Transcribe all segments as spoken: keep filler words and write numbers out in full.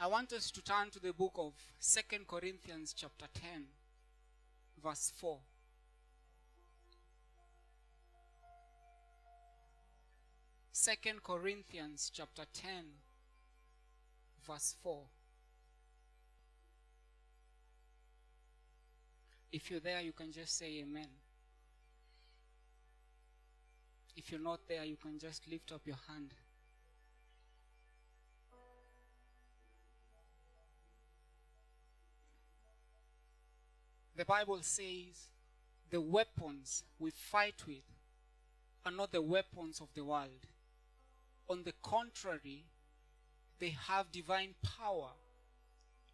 I want us to turn to the book of Second Corinthians chapter ten, verse four. Second Corinthians chapter ten, verse four. If you're there, you can just say amen. If you're not there, you can just lift up your hand. The Bible says the weapons we fight with are not the weapons of the world. On the contrary, they have divine power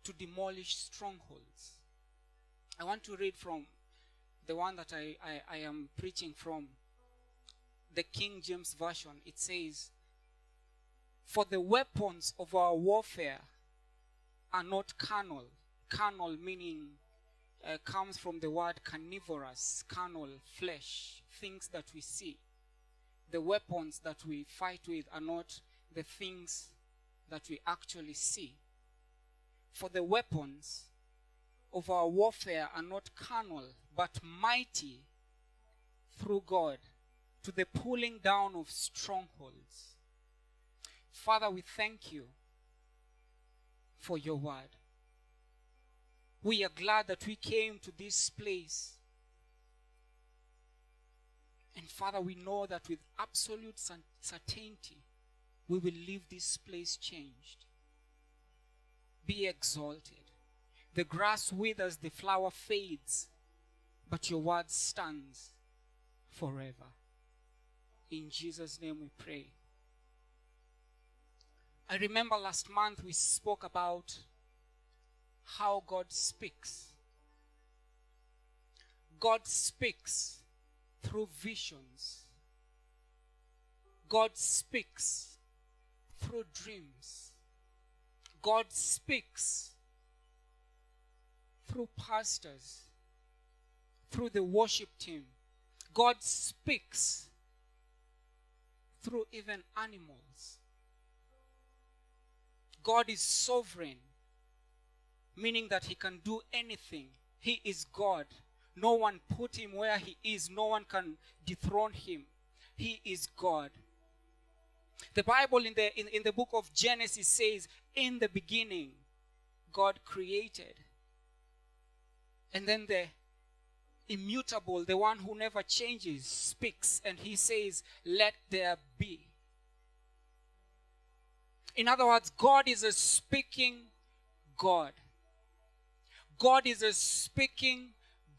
to demolish strongholds. I want to read from the one that I, I, I am preaching from, the King James Version. It says, "For the weapons of our warfare are not carnal." Carnal meaning uh, comes from the word carnivorous, carnal, flesh, things that we see. The weapons that we fight with are not the things that we actually see. For the weapons of our warfare are not carnal, but mighty through God to the pulling down of strongholds. Father, we thank you for your word. We are glad that we came to this place. And Father, we know that with absolute certainty, we will leave this place changed. Be exalted. The grass withers, the flower fades, but your word stands forever. In Jesus' name we pray. I remember last month we spoke about how God speaks. God speaks through visions. God speaks through dreams. God speaks through pastors, through the worship team. God speaks through even animals. God is sovereign, meaning that he can do anything. He is God. No one put him where he is. No one can dethrone him. He is God. The Bible in the in, in the book of Genesis says, in the beginning, God created. And then the immutable, the one who never changes, speaks, and he says, "Let there be." In other words, God is a speaking God. God is a speaking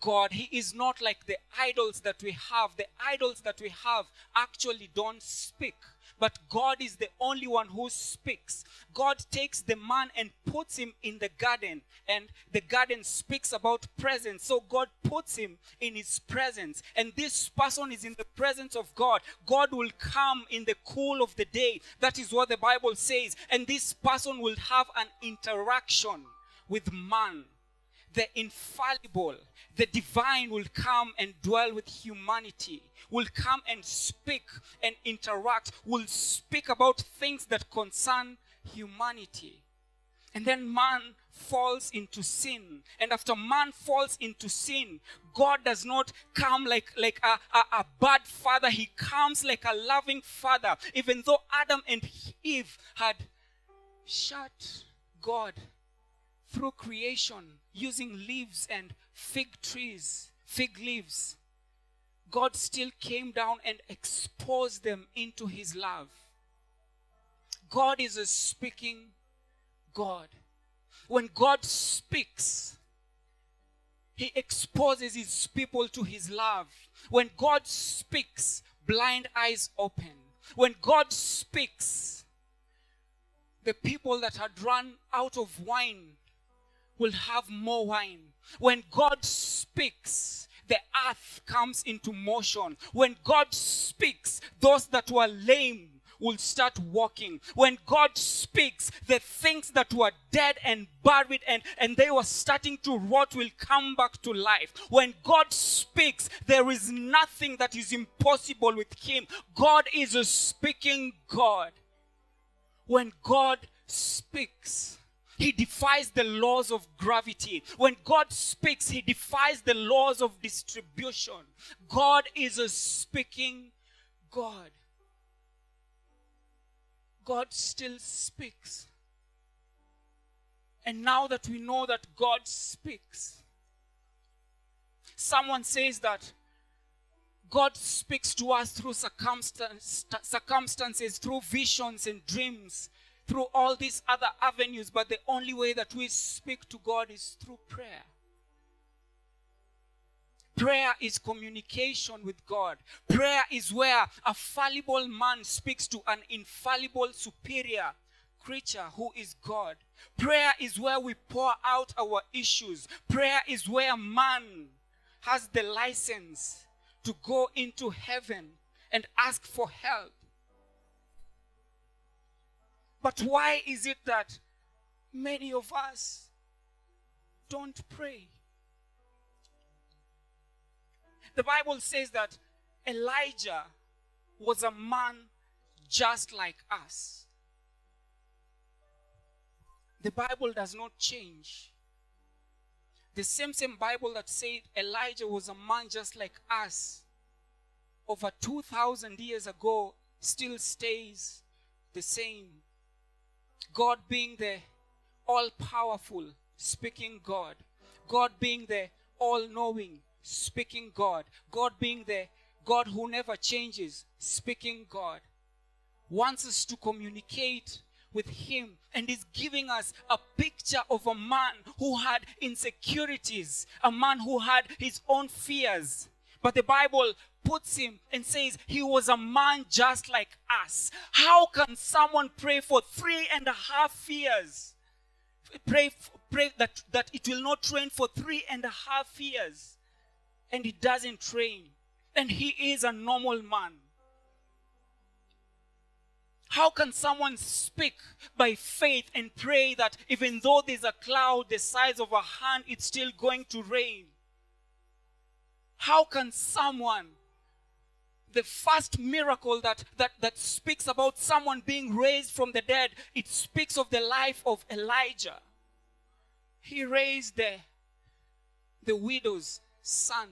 God. He is not like the idols that we have. The idols that we have actually don't speak. But God is the only one who speaks. God takes the man and puts him in the garden. And the garden speaks about presence. So God puts him in his presence. And this person is in the presence of God. God will come in the cool of the day. That is what the Bible says. And this person will have an interaction with man. The infallible, the divine will come and dwell with humanity, will come and speak and interact, will speak about things that concern humanity. And then man falls into sin. And after man falls into sin, God does not come like, like a, a, a bad father. He comes like a loving father. Even though Adam and Eve had shut God through creation, using leaves and fig trees, fig leaves, God still came down and exposed them into his love. God is a speaking God. When God speaks, he exposes his people to his love. When God speaks, blind eyes open. When God speaks, the people that had run out of wine will have more wine. When God speaks, the earth comes into motion. When God speaks, those that were lame will start walking. When God speaks, the things that were dead and buried and, and they were starting to rot will come back to life. When God speaks, there is nothing that is impossible with him. God is a speaking God. When God speaks, He defies the laws of gravity. When God speaks, he defies the laws of distribution. God is a speaking God. God still speaks. And now that we know that God speaks, someone says that God speaks to us through circumstance, circumstances, through visions and dreams, through all these other avenues, but the only way that we speak to God is through prayer. Prayer is communication with God. Prayer is where a fallible man speaks to an infallible superior creature who is God. Prayer is where we pour out our issues. Prayer is where man has the license to go into heaven and ask for help. But why is it that many of us don't pray? The Bible says that Elijah was a man just like us. The Bible does not change. The same same Bible that said Elijah was a man just like us over two thousand years ago still stays the same. God being the all-powerful, speaking God. God being the all-knowing, speaking God. God being the God who never changes, speaking God. Wants us to communicate with him and is giving us a picture of a man who had insecurities, a man who had his own fears. But the Bible puts him and says he was a man just like us. How can someone pray for three and a half years? Pray, pray that, that it will not rain for three and a half years. And it doesn't rain. And he is a normal man. How can someone speak by faith and pray that even though there's a cloud the size of a hand, it's still going to rain? How can someone, the first miracle that, that, that speaks about someone being raised from the dead, it speaks of the life of Elijah. He raised the, the widow's son.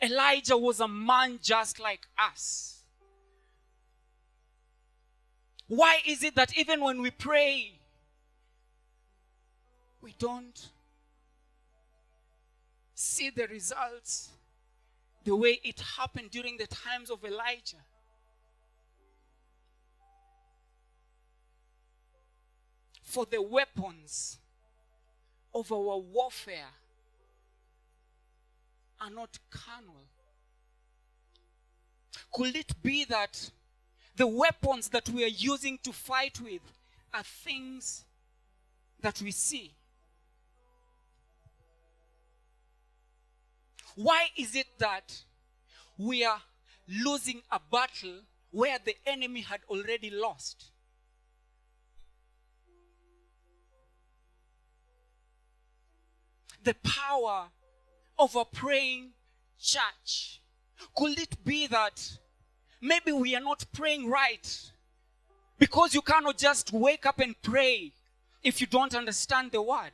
Elijah was a man just like us. Why is it that even when we pray, we don't see the results the way it happened during the times of Elijah? For the weapons of our warfare are not carnal. Could it be that the weapons that we are using to fight with are things that we see? Why is it that we are losing a battle where the enemy had already lost? The power of a praying church. Could it be that maybe we are not praying right? Because you cannot just wake up and pray if you don't understand the word.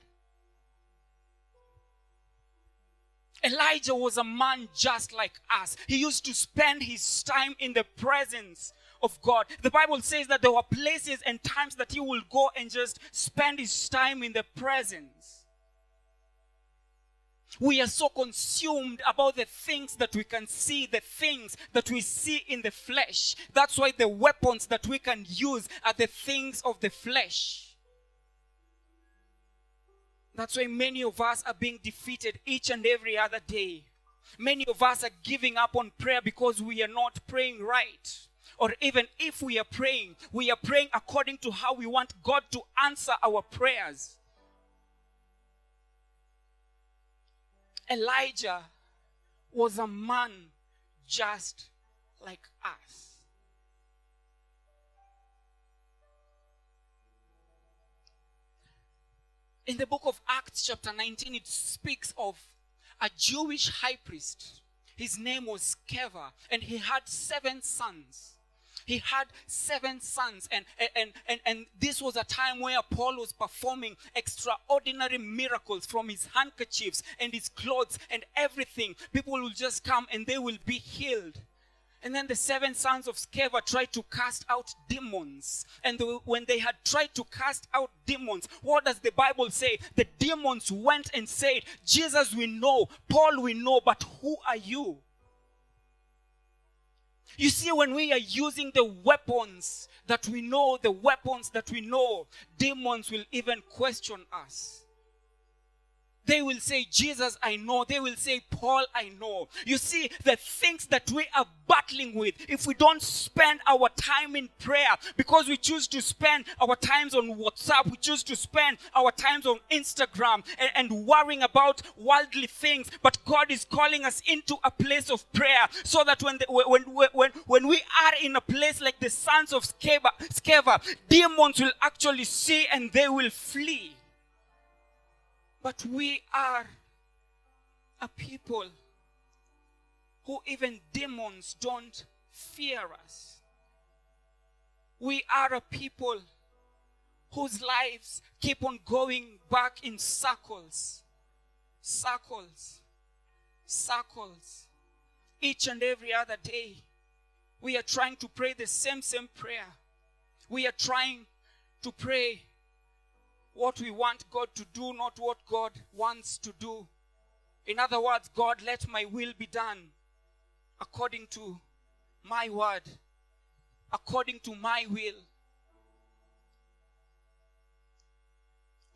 Elijah was a man just like us. He used to spend his time in the presence of God. The Bible says that there were places and times that he would go and just spend his time in the presence. We are so consumed about the things that we can see, the things that we see in the flesh. That's why the weapons that we can use are the things of the flesh. That's why many of us are being defeated each and every other day. Many of us are giving up on prayer because we are not praying right. Or even if we are praying, we are praying according to how we want God to answer our prayers. Elijah was a man just like us. In the book of Acts chapter nineteen, it speaks of a Jewish high priest. His name was Sceva, and he had seven sons. He had seven sons, and, and, and, and this was a time where Paul was performing extraordinary miracles from his handkerchiefs and his clothes and everything. People will just come and they will be healed. And then the seven sons of Sceva tried to cast out demons. And the, when they had tried to cast out demons, what does the Bible say? The demons went and said, Jesus we know, Paul we know, but who are you? You see, when we are using the weapons that we know, the weapons that we know, demons will even question us. They will say, Jesus, I know. They will say, Paul, I know. You see, the things that we are battling with, if we don't spend our time in prayer, because we choose to spend our times on WhatsApp, we choose to spend our times on Instagram and, and worrying about worldly things, but God is calling us into a place of prayer so that when, the, when, when, when we are in a place like the sons of Sceva, Sceva, demons will actually see and they will flee. But we are a people who even demons don't fear us. We are a people whose lives keep on going back in circles, circles, circles. Each and every other day, we are trying to pray the same, same prayer. We are trying to pray what we want God to do, not what God wants to do. In other words, God, let my will be done according to my word, according to my will.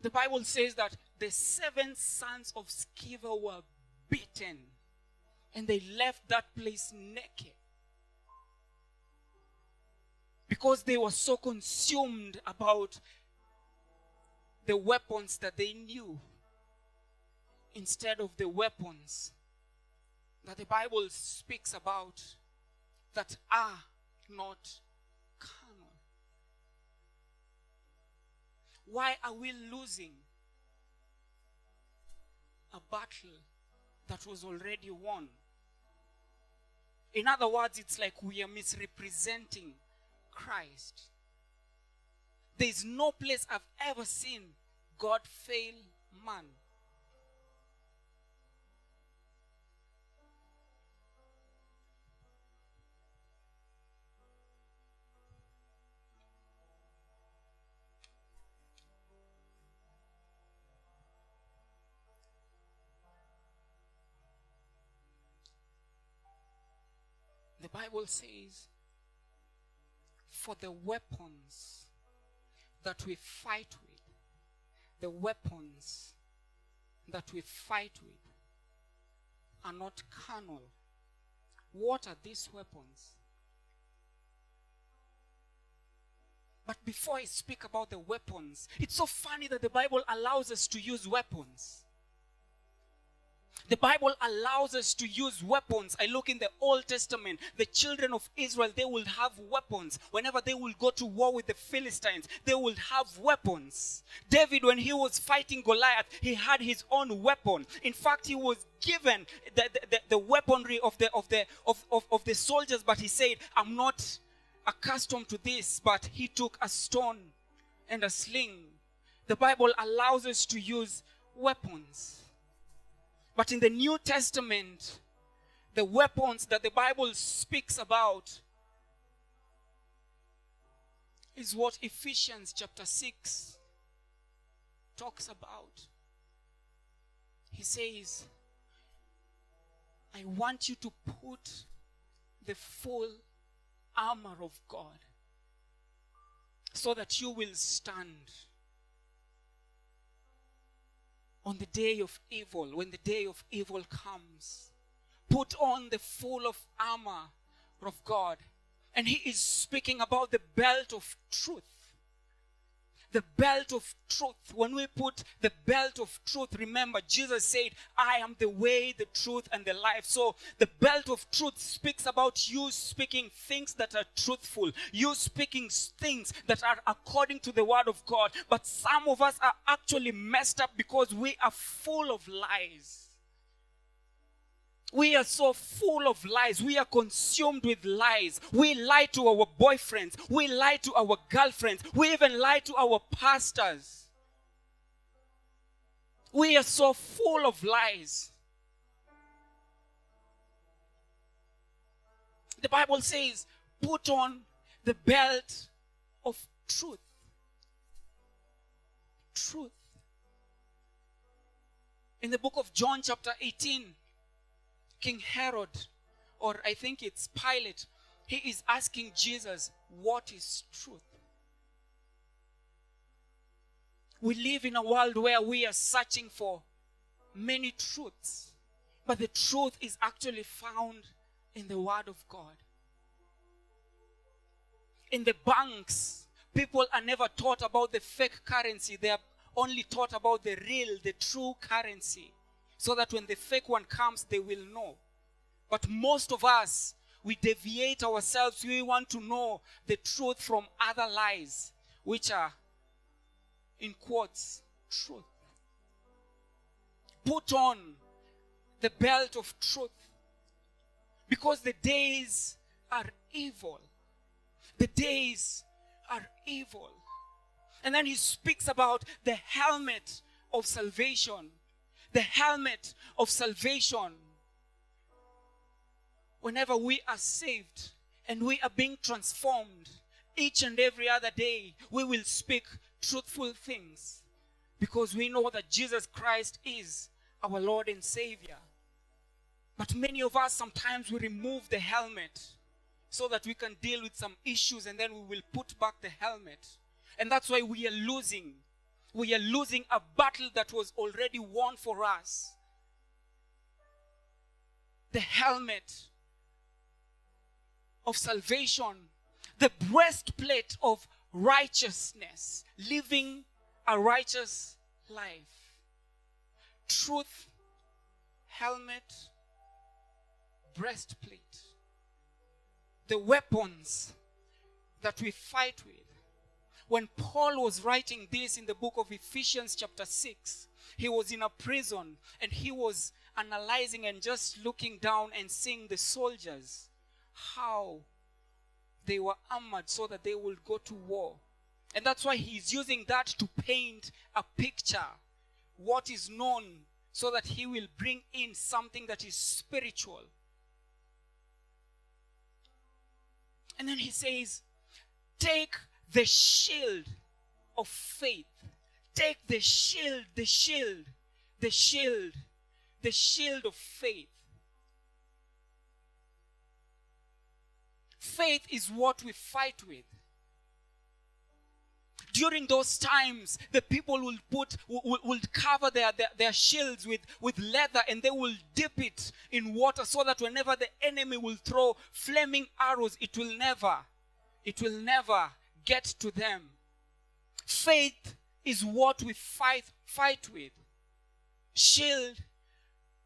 The Bible says that the seven sons of Sceva were beaten and they left that place naked because they were so consumed about the weapons that they knew instead of the weapons that the Bible speaks about that are not carnal. Why are we losing a battle that was already won? In other words, it's like we are misrepresenting Christ. There is no place I've ever seen God fail man. The Bible says, for the weapons that we fight with, the weapons that we fight with are not carnal. What are these weapons? But before I speak about the weapons, it's so funny that the Bible allows us to use weapons. The Bible allows us to use weapons. I look in the Old Testament. The children of Israel, they will have weapons. Whenever they will go to war with the Philistines, they will have weapons. David, when he was fighting Goliath, he had his own weapon. In fact, he was given the, the, the, the weaponry of the, of, the, of, of, of the soldiers, but he said, I'm not accustomed to this, but he took a stone and a sling. The Bible allows us to use weapons. But in the New Testament, the weapons that the Bible speaks about is what Ephesians chapter six talks about. He says, I want you to put the full armor of God so that you will stand on the day of evil, when the day of evil comes. Put on the full of armor of God. And he is speaking about the belt of truth. The belt of truth. When we put the belt of truth, remember Jesus said, I am the way, the truth, and the life. So the belt of truth speaks about you speaking things that are truthful. You speaking things that are according to the word of God. But some of us are actually messed up because we are full of lies. We are so full of lies. We are consumed with lies. We lie to our boyfriends. We lie to our girlfriends. We even lie to our pastors. We are so full of lies. The Bible says, put on the belt of truth. Truth. In the book of John chapter eighteen, King Herod, or I think it's Pilate, he is asking Jesus, what is truth? We live in a world where we are searching for many truths, but the truth is actually found in the Word of God. In the banks, people are never taught about the fake currency. They are only taught about the real, the true currency, so that when the fake one comes, they will know. But most of us, we deviate ourselves. We want to know the truth from other lies, which are, in quotes, truth. Put on the belt of truth, because the days are evil. The days are evil. And then he speaks about the helmet of salvation. The helmet of salvation. Whenever we are saved and we are being transformed, each and every other day, we will speak truthful things, because we know that Jesus Christ is our Lord and Savior. But many of us, sometimes we remove the helmet so that we can deal with some issues, and then we will put back the helmet. And that's why we are losing. We are losing a battle that was already won for us. The helmet of salvation, the breastplate of righteousness, living a righteous life. Truth, helmet, breastplate. The weapons that we fight with. When Paul was writing this in the book of Ephesians chapter six, he was in a prison and he was analyzing and just looking down and seeing the soldiers, how they were armored so that they would go to war. And that's why he's using that to paint a picture, what is known, so that he will bring in something that is spiritual. And then he says, take the shield of faith. Take the shield, the shield, the shield, the shield of faith. Faith is what we fight with. During those times, the people will put, will, will cover their, their, their shields with, with leather, and they will dip it in water so that whenever the enemy will throw flaming arrows, it will never, it will never get to them. Faith is what we fight fight with. Shield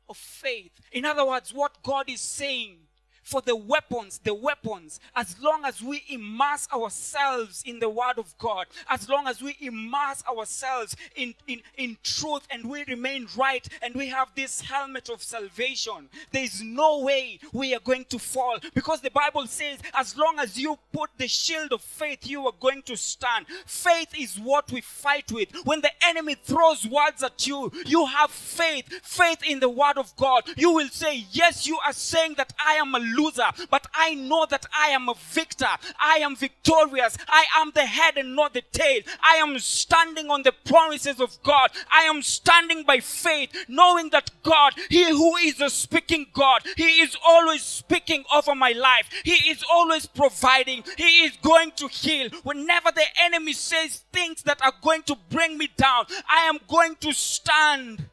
of faith. In other words, what God is saying for the weapons, the weapons, as long as we immerse ourselves in the Word of God, as long as we immerse ourselves in, in, in truth and we remain right and we have this helmet of salvation, there is no way we are going to fall, because the Bible says as long as you put the shield of faith, you are going to stand. Faith is what we fight with. When the enemy throws words at you, you have faith, faith in the Word of God. You will say, yes, you are saying that I am a loser, but I know that I am a victor. I am victorious. I am the head and not the tail. I am standing on the promises of God. I am standing by faith, knowing that God, He who is a speaking God, He is always speaking over my life. He is always providing. He is going to heal. Whenever the enemy says things that are going to bring me down, I am going to stand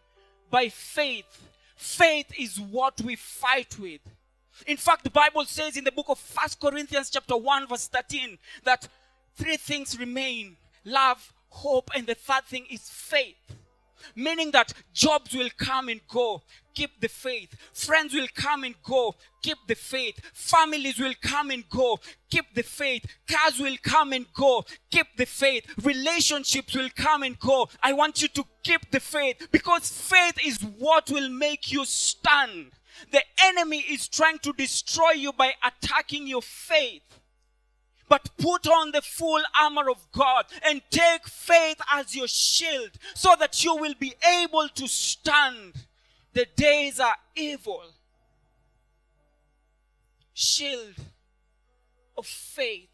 by faith. Faith is what we fight with. In fact, the Bible says in the book of First Corinthians chapter one verse thirteen that three things remain: love, hope, and the third thing is faith. Meaning that jobs will come and go, keep the faith. Friends will come and go, keep the faith. Families will come and go, keep the faith. Cars will come and go, keep the faith. Relationships will come and go. I want you to keep the faith, because faith is what will make you stand. The enemy is trying to destroy you by attacking your faith. But put on the full armor of God and take faith as your shield so that you will be able to stand. The days are evil. Shield of faith.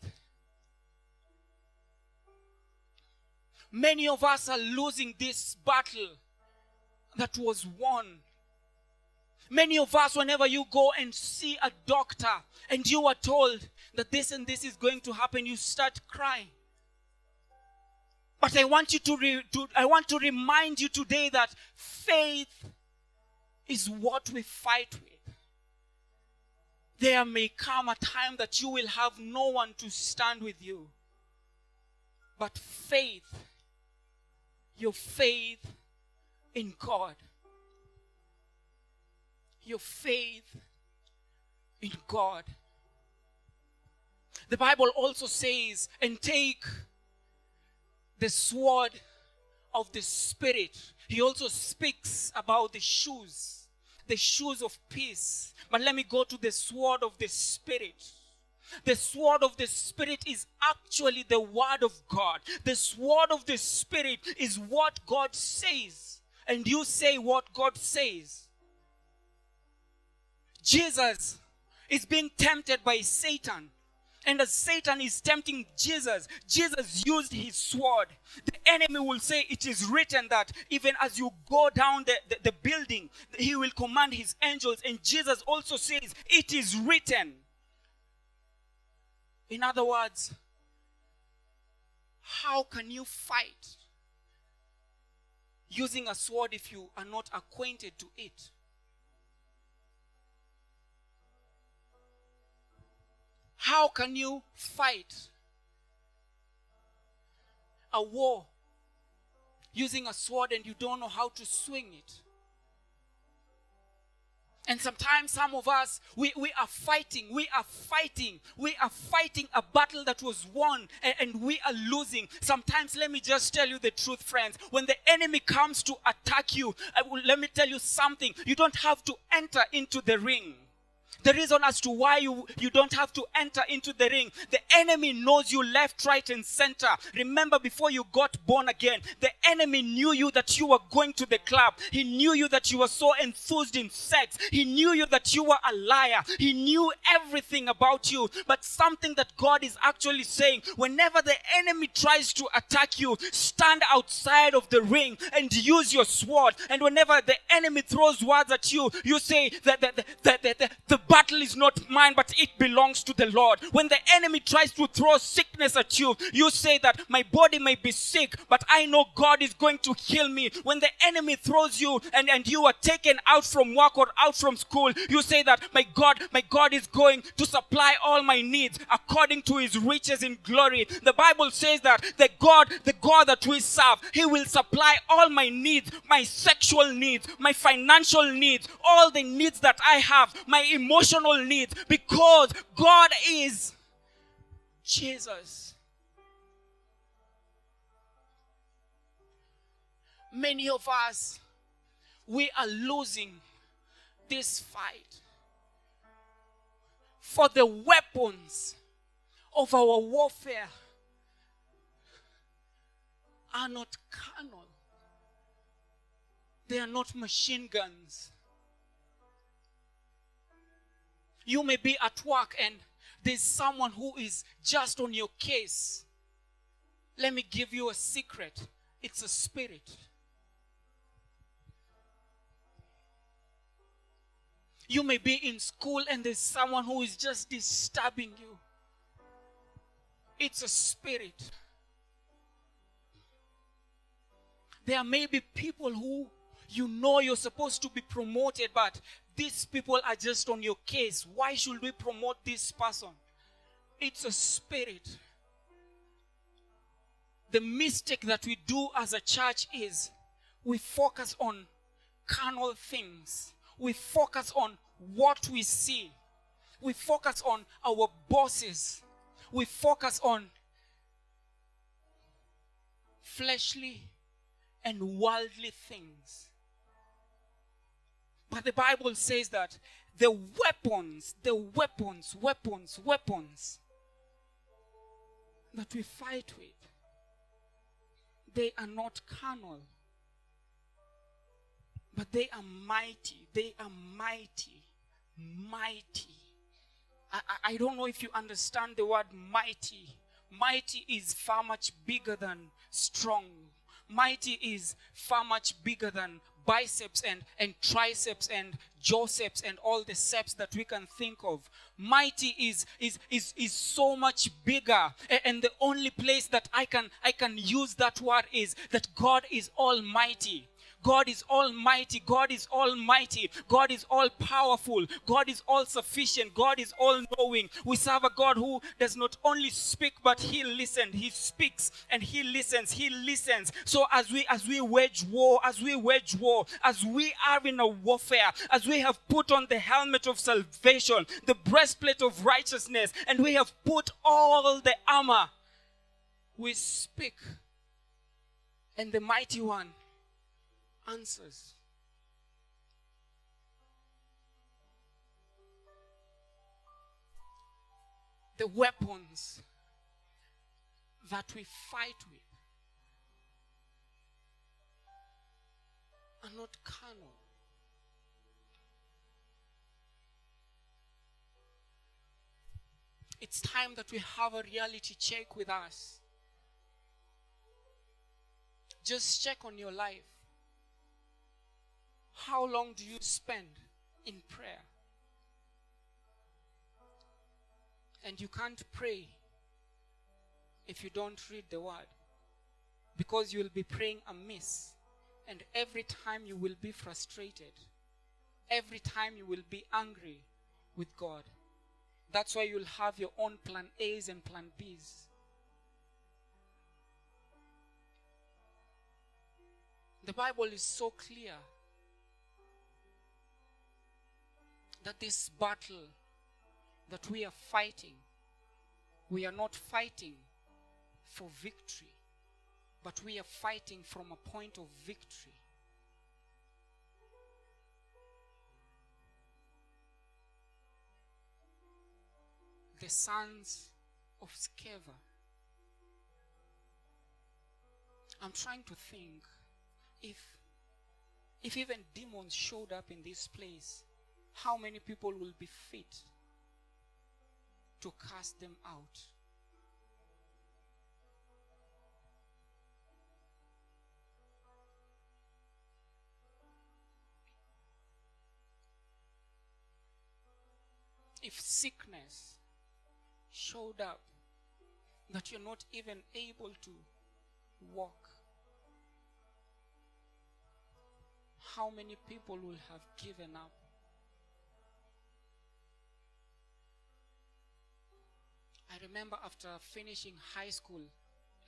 Many of us are losing this battle that was won. Many of us, whenever you go and see a doctor and you are told that this and this is going to happen, you start crying. But I want you to, re- to I want to remind you today that faith is what we fight with. There may come a time that you will have no one to stand with you. But faith, your faith in God. Your faith in God. The Bible also says, and take the sword of the Spirit. He also speaks about the shoes, the shoes of peace. But let me go to the sword of the Spirit. The sword of the Spirit is actually the word of God. The sword of the Spirit is what God says. And you say what God says. Jesus is being tempted by Satan. And as Satan is tempting Jesus, Jesus used his sword. The enemy will say, it is written that even as you go down the, the, the building, he will command his angels. And Jesus also says, it is written. In other words, how can you fight using a sword if you are not acquainted to it? How can you fight a war using a sword and you don't know how to swing it? And sometimes some of us, we, we are fighting, we are fighting, we are fighting a battle that was won and, and we are losing. Sometimes, let me just tell you the truth, friends. When the enemy comes to attack you, I will, let me tell you something. You don't have to enter into the ring. The reason as to why you, you don't have to enter into the ring, the enemy knows you left, right, and center. Remember, before you got born again, the enemy knew you that you were going to the club. He knew you that you were so enthused in sex. He knew you that you were a liar. He knew everything about you. But something that God is actually saying, whenever the enemy tries to attack you, stand outside of the ring and use your sword. And whenever the enemy throws words at you, you say that the, the, the, the, the battle is not mine, but it belongs to the Lord. When the enemy tries to throw sickness at you, you say that my body may be sick, but I know God is going to heal me. When the enemy throws you and, and you are taken out from work or out from school, you say that my God, my God is going to supply all my needs according to his riches in glory. The Bible says that the God, the God that we serve, he will supply all my needs, my sexual needs, my financial needs, all the needs that I have, my emotional Emotional needs, because God is Jesus. Many of us, we are losing this fight. For the weapons of our warfare are not carnal. They are not machine guns. You may be at work and there's someone who is just on your case. Let me give you a secret. It's a spirit. You may be in school and there's someone who is just disturbing you. It's a spirit. There may be people who you know you're supposed to be promoted, but these people are just on your case. Why should we promote this person? It's a spirit. The mistake that we do as a church is we focus on carnal things. We focus on what we see. We focus on our bosses. We focus on fleshly and worldly things. But the Bible says that the weapons, the weapons, weapons, weapons that we fight with, they are not carnal, but they are mighty. They are mighty, mighty. I, I don't know if you understand the word mighty. Mighty is far much bigger than strong. Mighty is far much bigger than biceps and, and triceps and joceps and all the ceps that we can think of. Mighty is is is is so much bigger. And, and the only place that I can I can use that word is that God is almighty. God is almighty. God is almighty. God is all powerful. God is all sufficient. God is all knowing. We serve a God who does not only speak, but he listens. He speaks and he listens. He listens. So as we as we wage war, as we wage war, as we are in a warfare, as we have put on the helmet of salvation, the breastplate of righteousness, and we have put all the armor, we speak. And the mighty one answers. The weapons that we fight with are not carnal. It's time that we have a reality check with us. Just check on your life. How long do you spend in prayer? And you can't pray if you don't read the word, because you will be praying amiss. And every time you will be frustrated. Every time you will be angry with God. That's why you'll have your own plan A's and plan B's. The Bible is so clear that this battle that we are fighting, we are not fighting for victory, but we are fighting from a point of victory. The sons of Sceva. I'm trying to think if, if even demons showed up in this place, how many people will be fit to cast them out? If sickness showed up that you're not even able to walk, how many people will have given up? I remember after finishing high school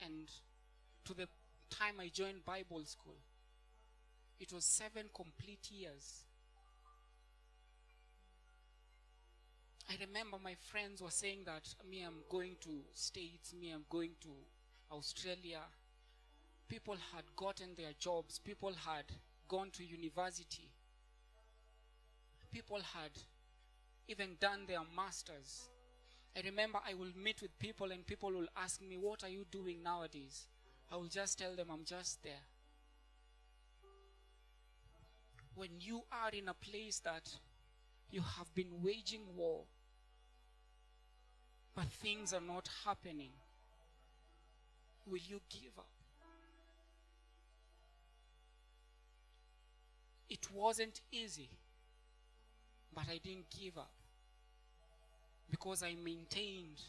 and to the time I joined Bible school, it was seven complete years. I remember my friends were saying that, me, I'm going to States, me, I'm going to Australia. People had gotten their jobs. People had gone to university. People had even done their masters. I remember I will meet with people and people will ask me, what are you doing nowadays? I will just tell them, I'm just there. When you are in a place that you have been waging war, but things are not happening, will you give up? It wasn't easy, but I didn't give up. Because I maintained.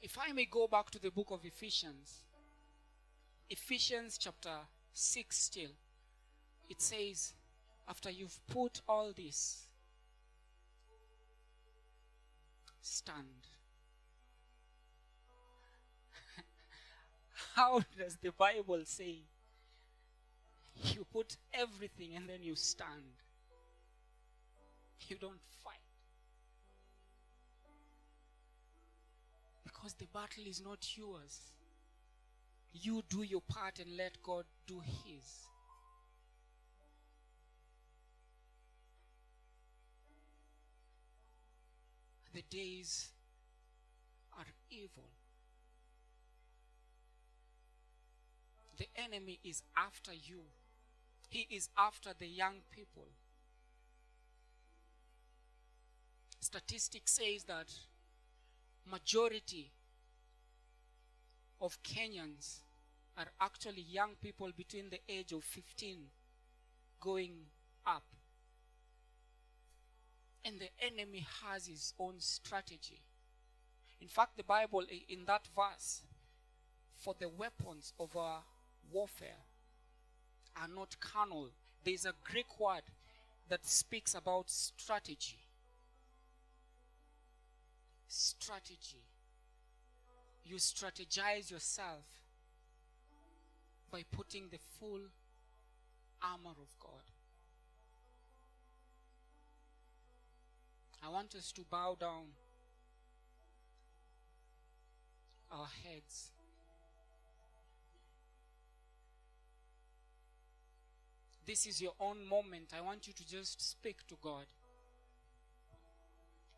If I may go back to the book of Ephesians, Ephesians chapter six still, it says, after you've put all this, stand. How does the Bible say? You put everything and then you stand. You don't fight. Because the battle is not yours. You do your part and let God do his. The days are evil. The enemy is after you. He is after the young people. Statistics says that majority of Kenyans are actually young people between the age of fifteen going up. And the enemy has his own strategy. In fact, the Bible, in that verse, for the weapons of our warfare are not carnal. There is a Greek word that speaks about strategy. Strategy. You strategize yourself by putting the full armor of God. I want us to bow down our heads. This is your own moment. I want you to just speak to God.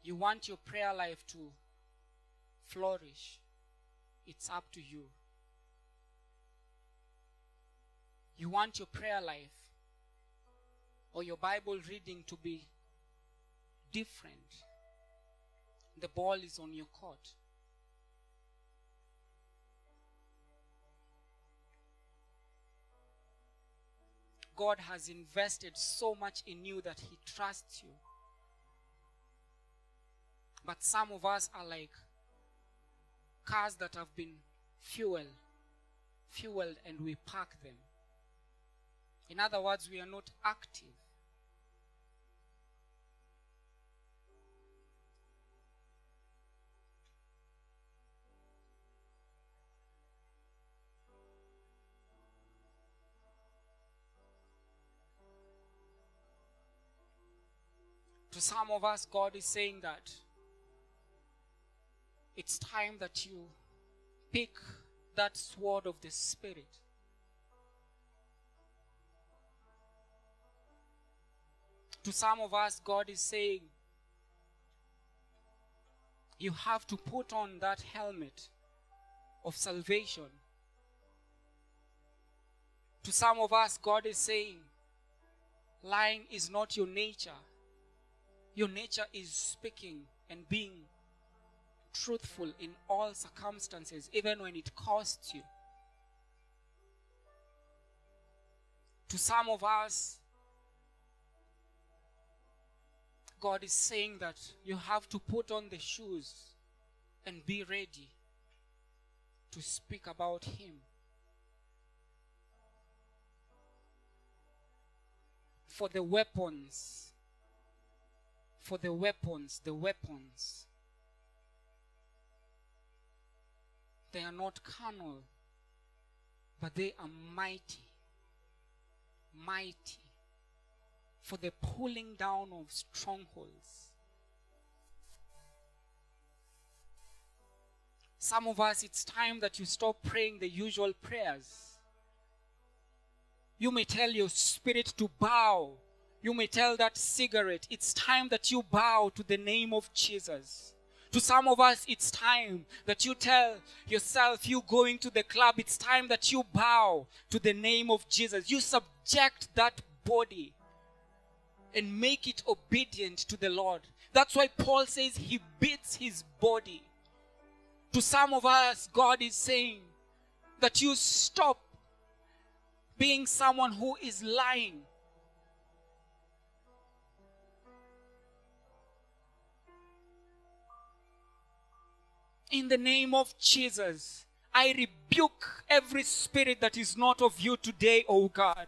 You want your prayer life to flourish. It's up to you. You want your prayer life or your Bible reading to be different. The ball is on your court. God has invested so much in you that he trusts you. But some of us are like cars that have been fueled, fueled and we park them. In other words, we are not active. To some of us, God is saying that it's time that you pick that sword of the Spirit. To some of us, God is saying you have to put on that helmet of salvation. To some of us, God is saying lying is not your nature. Your nature is speaking and being truthful in all circumstances, even when it costs you. To some of us, God is saying that you have to put on the shoes and be ready to speak about him. For the weapons For the weapons, the weapons, they are not carnal, but they are mighty, mighty, for the pulling down of strongholds. Some of us, it's time that you stop praying the usual prayers. You may tell your spirit to bow. You may tell that cigarette, it's time that you bow to the name of Jesus. To some of us, it's time that you tell yourself, you going to the club, it's time that you bow to the name of Jesus. You subject that body and make it obedient to the Lord. That's why Paul says he beats his body. To some of us, God is saying that you stop being someone who is lying. In the name of Jesus, I rebuke every spirit that is not of you today, O God.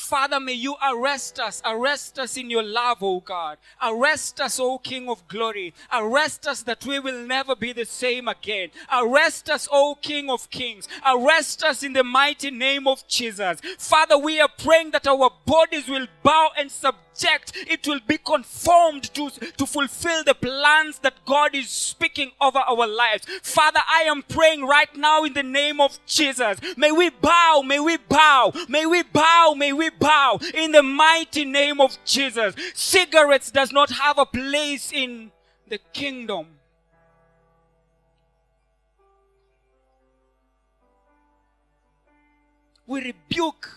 Father, may you arrest us. Arrest us in your love, O God. Arrest us, O King of glory. Arrest us that we will never be the same again. Arrest us, O King of kings. Arrest us in the mighty name of Jesus. Father, we are praying that our bodies will bow and subject. It will be conformed to, to fulfill the plans that God is speaking over our lives. Father, I am praying right now in the name of Jesus. May we bow, may we bow, may we bow, may we bow in the mighty name of Jesus. Cigarettes does not have a place in the kingdom. We rebuke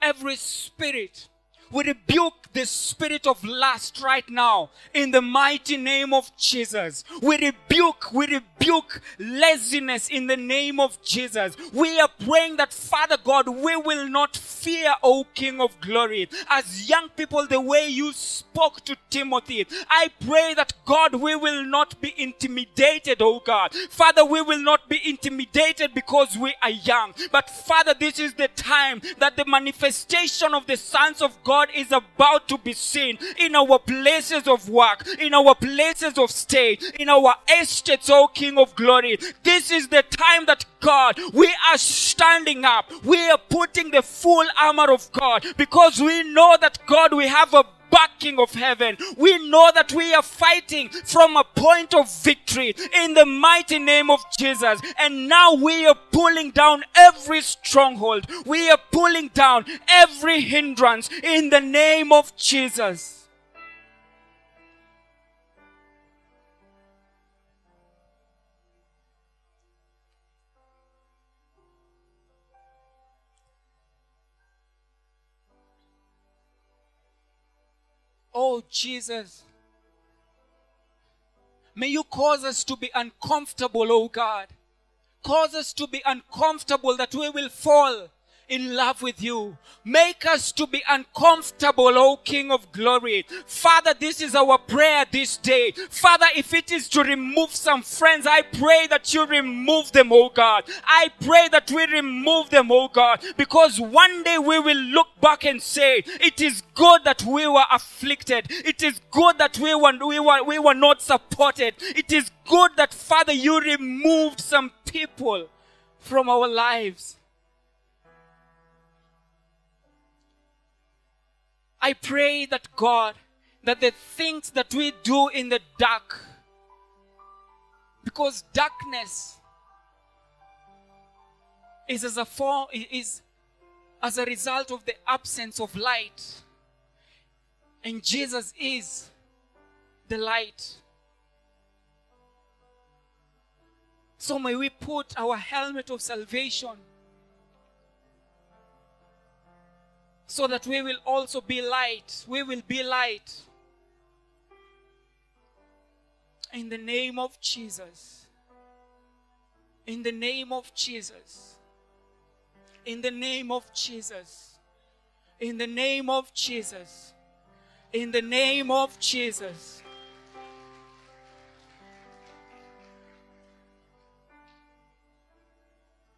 every spirit. We rebuke the spirit of lust right now in the mighty name of Jesus. We rebuke, we rebuke laziness in the name of Jesus. We are praying that, Father God, we will not fear, O King of glory. As young people, the way you spoke to Timothy, I pray that, God, we will not be intimidated, O God. Father, we will not be intimidated because we are young. But, Father, this is the time that the manifestation of the sons of God is about to be seen in our places of work, in our places of stay, in our estates, O King of glory. This is the time that, God, we are standing up. We are putting the full armor of God because we know that, God, we have a backing of heaven. We know that we are fighting from a point of victory in the mighty name of Jesus. And now we are pulling down every stronghold. We are pulling down every hindrance in the name of Jesus. Oh, Jesus, may you cause us to be uncomfortable, oh God. Cause us to be uncomfortable that we will fall in love with you. Make us to be uncomfortable, O King of glory. Father, this is our prayer this day. Father, if it is to remove some friends, I pray that you remove them, O God. I pray that we remove them, O God, because one day we will look back and say, it is good that we were afflicted. It is good that we were, we were, we were not supported. It is good that, Father, you removed some people from our lives. I pray that, God, that the things that we do in the dark, because darkness is as a form, is as a result of the absence of light. And Jesus is the light. So may we put our helmet of salvation so that we will also be light. We will be light. In the name of Jesus. In the name of Jesus. In the name of Jesus. In the name of Jesus. In the name of Jesus.